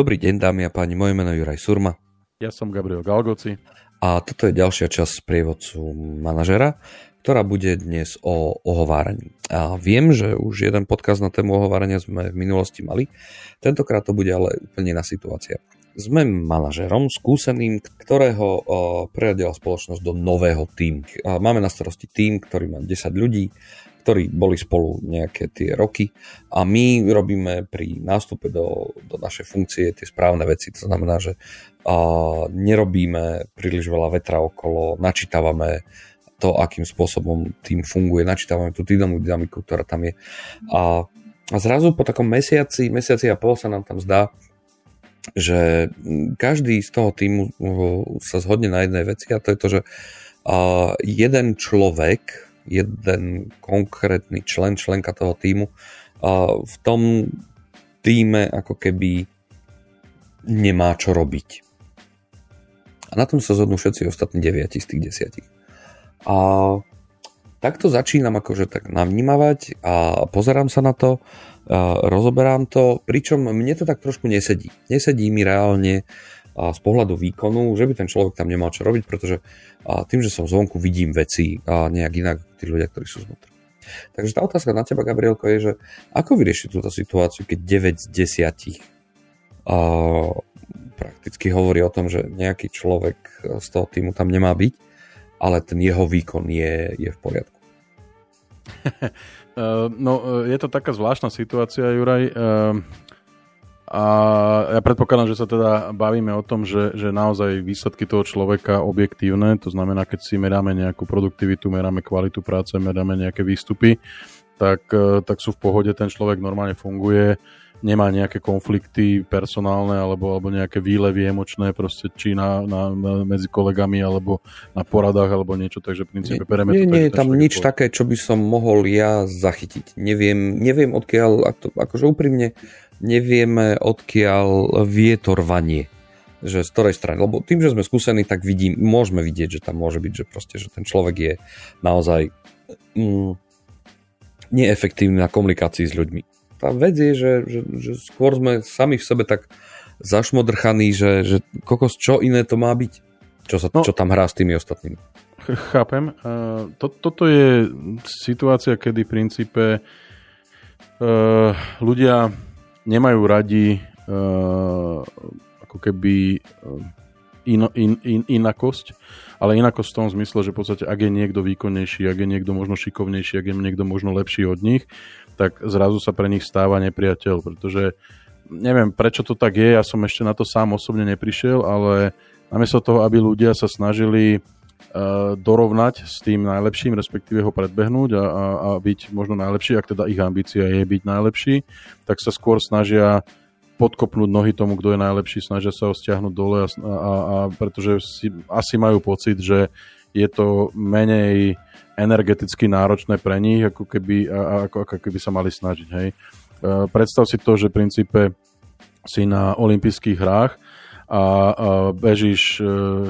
Dobrý deň, dámy a páni, moje meno je Juraj Surma. Ja som Gabriel Galgóci. A toto je ďalšia časť Sprievodcu manažera, ktorá bude dnes o ohováraní. A viem, že už jeden podcast na tému ohovárania sme v minulosti mali, tentokrát to bude ale úplne iná situácia. Sme manažerom skúseným, ktorého preradila spoločnosť do nového tímu. Máme na starosti tím, ktorý má 10 ľudí, ktorí boli spolu nejaké tie roky a my robíme pri nástupe do našej funkcie tie správne veci. To znamená, že nerobíme príliš veľa vetra okolo, načítavame to, akým spôsobom tým funguje, načítavame tú dynamiku, ktorá tam je. A zrazu po takom mesiaci a pol sa nám tam zdá, že každý z toho týmu sa zhodne na jednej veci a to je to, že jeden človek, jeden konkrétny členka toho týmu v tom týme ako keby nemá čo robiť. A na tom sa zhodnú všetci ostatní 9 z tých 10. A takto začínam akože tak navnímavať a pozerám sa na to, rozoberám to, pričom mne to tak trošku nesedí. Nesedí mi reálne a z pohľadu výkonu, že by ten človek tam nemal čo robiť, pretože tým, že som zvonku, vidím veci nejak inak ako tí ľudia, ktorí sú zvnútra. Takže tá otázka na teba, Gabrielko, je, že ako vyriešiť túto situáciu, keď 9 z 10 prakticky hovorí o tom, že nejaký človek z toho týmu tam nemá byť, ale ten jeho výkon je v poriadku. No, je to taká zvláštna situácia, Juraj. A ja predpokladám, že sa teda bavíme o tom, že naozaj výsledky toho človeka objektívne, to znamená, keď si meráme nejakú produktivitu, meráme kvalitu práce, meráme nejaké výstupy, tak sú v pohode, ten človek normálne funguje, nemá nejaké konflikty personálne alebo nejaké výlevy emočné, proste či medzi kolegami alebo na poradách alebo niečo, takže v princípe bereme to. Nie je tam nič také, čo by som mohol ja zachytiť. Neviem odkiaľ, akože úprimne, nevieme, odkiaľ vie to rvanie, že z ktorej strany. Lebo tým, že sme skúsení, tak môžeme vidieť, že tam môže byť, že proste, že ten človek je naozaj neefektívny na komunikácii s ľuďmi. Tá vec je, že skôr sme sami v sebe tak zašmodrchaní, že kokos, čo iné to má byť? Čo tam hrá s tými ostatnými? Chápem. Toto je situácia, kedy v princípe ľudia nemajú radi ako keby inakosť, ale inakosť v tom zmysle, že v podstate ak je niekto výkonnejší, ak je niekto možno šikovnejší, ak je niekto možno lepší od nich, tak zrazu sa pre nich stáva nepriateľ, pretože neviem, prečo to tak je, ja som ešte na to sám osobne neprišiel, ale namiesto toho, aby ľudia sa snažili dorovnať s tým najlepším, respektíve ho predbehnúť a byť možno najlepší, ak teda ich ambícia je byť najlepší, tak sa skôr snažia podkopnúť nohy tomu, kto je najlepší, snažia sa ho stiahnuť dole a pretože asi majú pocit, že je to menej energeticky náročné pre nich, ako keby sa mali snažiť. Hej. Predstav si to, že v princípe si na olympijských hrách a bežíš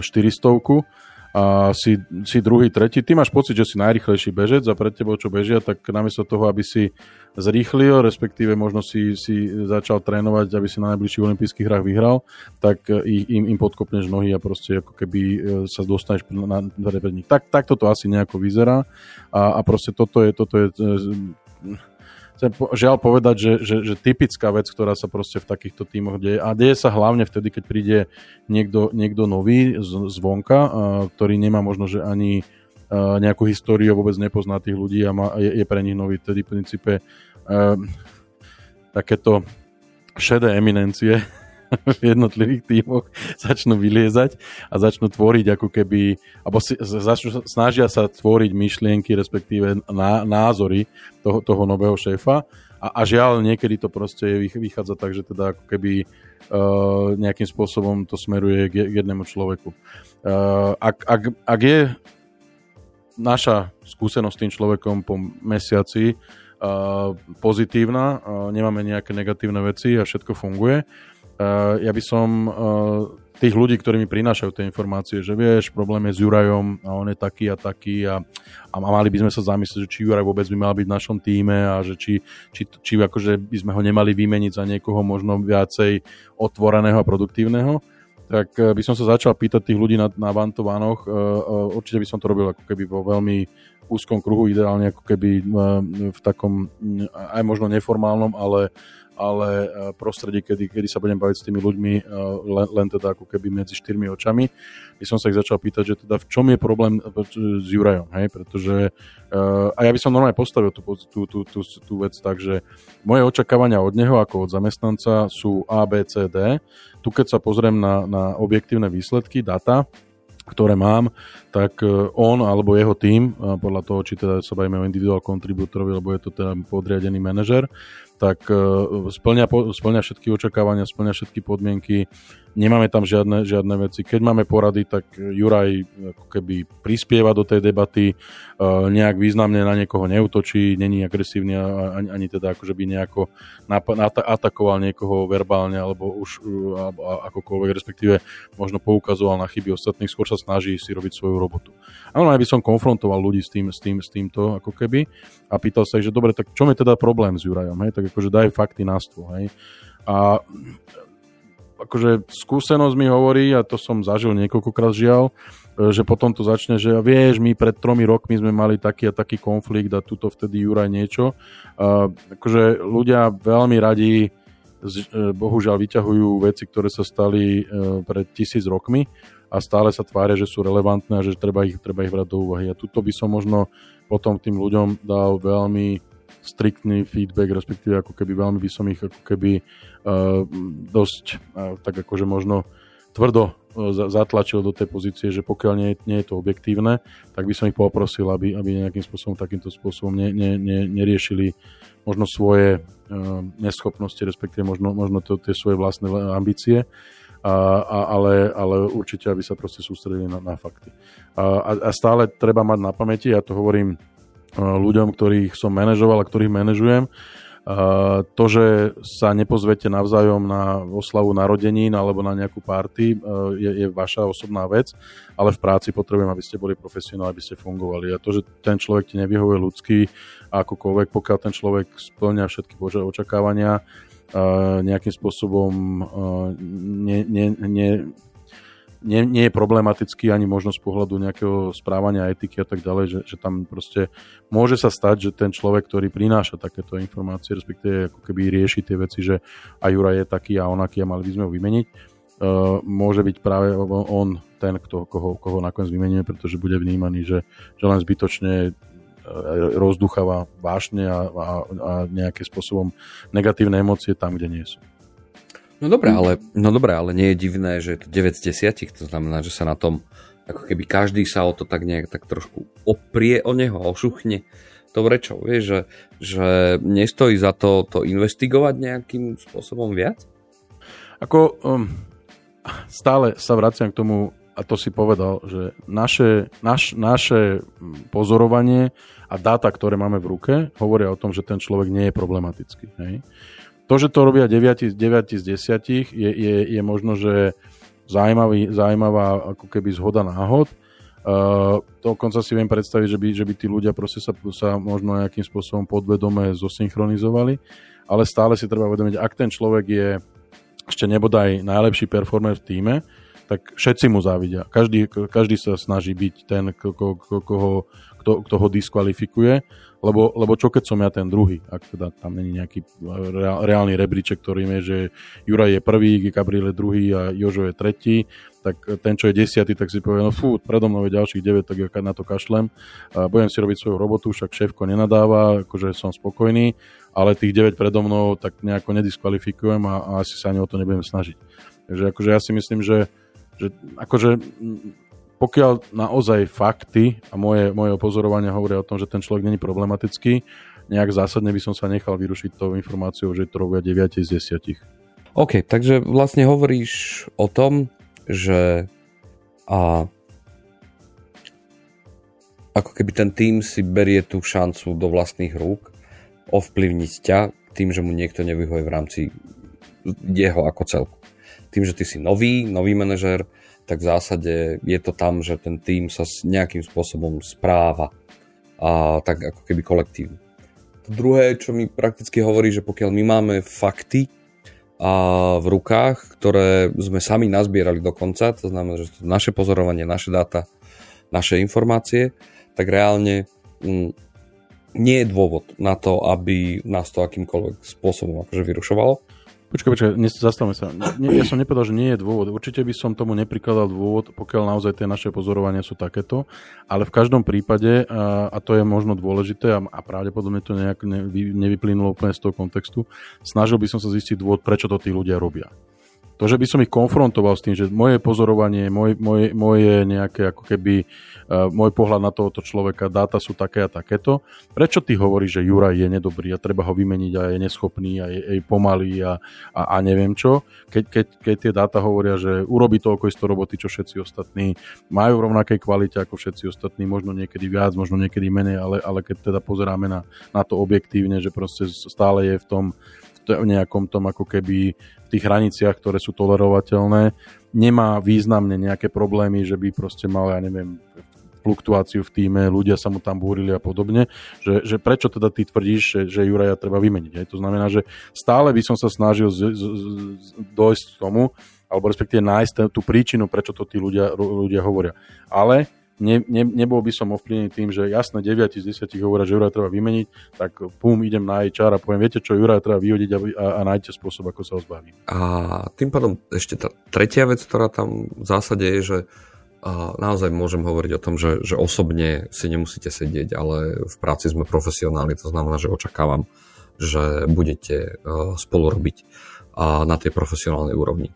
400-ku a si druhý, tretí, ty máš pocit, že si najrýchlejší bežec a pred tebou, čo bežia, tak namiesto toho, aby si zrýchlil, respektíve možno si začal trénovať, aby si na najbližších olympijských hrách vyhral, tak im podkopneš nohy a proste ako keby sa dostaneš pred nich. Takto to asi nejako vyzerá a proste toto je chcem žiaľ povedať, že typická vec, ktorá sa proste v takýchto tímoch deje. A deje sa hlavne vtedy, keď príde niekto nový zvonka, ktorý nemá možno, že ani nejakú históriu, vôbec nepozná tých ľudí a je pre nich nový. Vtedy v princípe takéto šedé eminencie v jednotlivých tímoch začnú vyliezať a začnú tvoriť ako keby, alebo snažia sa tvoriť myšlienky, respektíve názory toho nového šéfa a žiaľ niekedy to proste vychádza tak, že teda ako keby nejakým spôsobom to smeruje k jednému človeku. Ak je naša skúsenosť s tým človekom po mesiaci pozitívna, nemáme nejaké negatívne veci a všetko funguje, ja by som tých ľudí, ktorí mi prinášajú tie informácie, že vieš, problém je s Jurajom a on je taký a taký a mali by sme sa zamyslieť, že či Juraj vôbec by mal byť v našom týme a že či akože by sme ho nemali vymeniť za niekoho možno viacej otvoreného a produktívneho, tak by som sa začal pýtať tých ľudí na Vantovanoch. Určite by som to robil ako keby vo veľmi úzkom kruhu, ideálne ako keby v takom aj možno neformálnom, ale prostredí, kedy sa budem baviť s tými ľuďmi len teda ako keby medzi štyrmi očami. By som sa ich začal pýtať, že teda v čom je problém s Jurajom, hej, pretože a ja by som normálne postavil tú vec tak, že moje očakávania od neho ako od zamestnanca sú A, B, C, D. Tu keď sa pozriem na objektívne výsledky, data, ktoré mám, tak on alebo jeho tím, podľa toho, či teda sa bavíme o individual contributorovi, alebo je to teda podriadený manažer, tak splňa všetky očakávania, splňa všetky podmienky. Nemáme tam žiadne veci. Keď máme porady, tak Juraj ako keby prispieva do tej debaty, nejak významne na niekoho neutočí, není agresívny ani teda akože by nejako atakoval niekoho verbálne alebo už alebo akokoľvek, respektíve možno poukazoval na chyby ostatných, skôr sa snaží si robiť svoju robotu. A aj by som konfrontoval ľudí s týmto ako keby a pýtal sa ich, že dobre, tak čom je teda problém s Jurajom, hej? Tak akože daj fakty na stôl, hej. A akože skúsenosť mi hovorí, a to som zažil niekoľkokrát žiaľ, že potom to začne, že vieš, my pred 3 rokmi sme mali taký a taký konflikt a tuto vtedy Juraj niečo. Akože ľudia veľmi radi bohužiaľ vyťahujú veci, ktoré sa stali pred 1000 rokmi a stále sa tvária, že sú relevantné a že treba ich brať do úvahy. A tuto by som možno potom tým ľuďom dal veľmi striktný feedback, respektíve ako keby veľmi by som ich ako keby dosť tak akože možno tvrdo zatlačil do tej pozície, že pokiaľ nie je to objektívne, tak by som ich poprosil, aby nejakým spôsobom takýmto spôsobom neriešili možno svoje neschopnosti, respektíve možno tie svoje vlastné ambície, ale určite aby sa proste sústredili na fakty. A stále treba mať na pamäti, ja to hovorím ľuďom, ktorých som manažoval a ktorých manažujem. To, že sa nepozvete navzájom na oslavu narodenín alebo na nejakú party, je vaša osobná vec, ale v práci potrebujem, aby ste boli profesionáli, aby ste fungovali. A to, že ten človek ti nevyhovuje ľudský, akokoľvek, pokiaľ ten človek splňa všetky očakávania, nejakým spôsobom nie je problematický ani možno z pohľadu nejakého správania, etiky a tak ďalej, že tam proste môže sa stať, že ten človek, ktorý prináša takéto informácie, respektíve ako keby rieši tie veci, že a Juraj je taký a onaký a mali by sme ho vymeniť, môže byť práve on ten, koho nakoniec vymeníme, pretože bude vnímaný, že len zbytočne rozducháva vášne a nejakým spôsobom negatívne emócie tam, kde nie sú. No dobré, ale nie je divné, že je to 9 z 10, to znamená, že sa na tom, ako keby každý sa o to tak nejak tak trošku oprie o neho, ošuchne to vrečou, vieš, že nestojí za to investigovať nejakým spôsobom viac? Ako stále sa vraciam k tomu, a to si povedal, že naše pozorovanie a dáta, ktoré máme v ruke, hovoria o tom, že ten človek nie je problematický, hej? To, že to robia 9 z 10, je možno, že zaujímavá ako keby zhoda náhod. Dokonca si viem predstaviť, že by tí ľudia proste sa možno nejakým spôsobom podvedome zosynchronizovali, ale stále si treba uvedomiť, ak ten človek je ešte nebodaj najlepší performer v tíme, tak všetci mu závidia. Každý sa snaží byť ten, kto ho diskvalifikuje, lebo čo keď som ja ten druhý, ak teda tam není nejaký reálny rebríček, ktorým je, že Juraj je prvý, Gabriel je druhý a Jožo je tretí, tak ten, čo je 10, tak si povie, no fú, predo mnou je ďalších 9, tak ja na to kašlem, budem si robiť svoju robotu, však šéfko nenadáva, akože som spokojný, ale tých 9 predo mnou tak nejako nediskvalifikujem a asi sa ani o to nebudem snažiť. Takže akože ja si myslím, že akože pokiaľ naozaj fakty a moje pozorovania hovoria o tom, že ten človek není problematický, nejak zásadne by som sa nechal vyrušiť tou informáciou, že to robia 9 z 10. OK, takže vlastne hovoríš o tom, že ako keby ten tím si berie tú šancu do vlastných rúk ovplyvniť ťa tým, že mu niekto nevyhoje v rámci jeho ako celku. tým, že ty si nový manažer, tak v zásade je to tam, že ten tím sa nejakým spôsobom správa a tak ako keby kolektív. To druhé, čo mi prakticky hovorí, že pokiaľ my máme fakty v rukách, ktoré sme sami nazbierali dokonca, to znamená, že to naše pozorovanie, naše dáta, naše informácie, tak reálne nie je dôvod na to, aby nás to akýmkoľvek spôsobom akože vyrušovalo. Počkaj, zastavme sa. Ja som nepovedal, že nie je dôvod. Určite by som tomu neprikladal dôvod, pokiaľ naozaj tie naše pozorovania sú takéto, ale v každom prípade, a to je možno dôležité a pravdepodobne to nejak nevyplynulo úplne z toho kontextu, snažil by som sa zistiť dôvod, prečo to tí ľudia robia. To, že by som ich konfrontoval s tým, že moje pozorovanie, moje nejaké ako keby môj pohľad na tohoto človeka, dáta sú také a takéto. Prečo ty hovoríš, že Juraj je nedobrý a treba ho vymeniť a je neschopný a je pomalý a neviem čo? Keď tie dáta hovoria, že urobí toľko isto roboty, čo všetci ostatní, majú v rovnakej kvalite ako všetci ostatní, možno niekedy viac, možno niekedy menej, ale keď teda pozeráme na to objektívne, že proste stále je v nejakom tom ako keby v tých hraniciach, ktoré sú tolerovateľné, nemá významne nejaké problémy, že by proste mal, ja neviem, fluktuáciu v tíme, ľudia sa mu tam búrili a podobne, že prečo teda ty tvrdíš, že Juraja treba vymeniť. Hej? To znamená, že stále by som sa snažil dojsť k tomu, alebo respektíve nájsť tú príčinu, prečo to tí ľudia hovoria. Ale nebol by som ovplyvnený tým, že jasné 9 z 10 hovoria, že Juraja treba vymeniť, tak pum, idem na HR a poviem, viete čo, Juraja treba vyhodiť a nájdete spôsob, ako sa ho zbavím. A tým pádom ešte tá tretia vec, ktorá tam v zásade je, že naozaj môžem hovoriť o tom, že osobne si nemusíte sedieť, ale v práci sme profesionáli, to znamená, že očakávam, že budete spolu robiť na tej profesionálnej úrovni.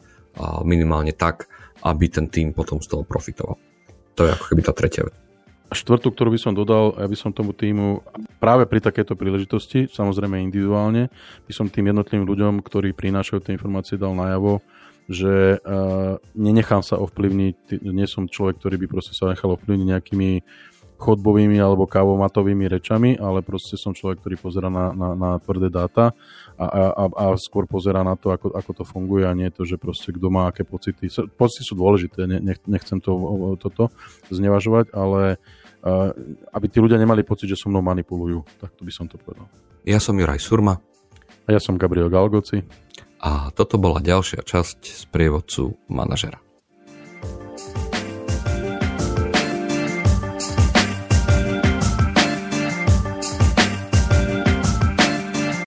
Minimálne tak, aby ten tím potom z toho profitoval. To je ako keby tá tretia vec. Štvrtú, ktorú by som dodal, ja by som tomu týmu práve pri takejto príležitosti, samozrejme individuálne, by som tým jednotlivým ľuďom, ktorí prinášajú tie informácie, dal najavo, že nenechám sa ovplyvniť, nie som človek, ktorý by proste sa nechal ovplyvniť nejakými chodbovými alebo kávomatovými rečami, ale proste som človek, ktorý pozerá na tvrdé dáta a skôr pozerá na to, ako to funguje a nie to, že proste kto má aké pocity. Pocity sú dôležité, nechcem toto znevažovať, ale aby tí ľudia nemali pocit, že so mnou manipulujú, tak to by som to povedal. Ja som Juraj Surma. A ja som Gabriel Galgóci. A toto bola ďalšia časť Sprievodcu manažera.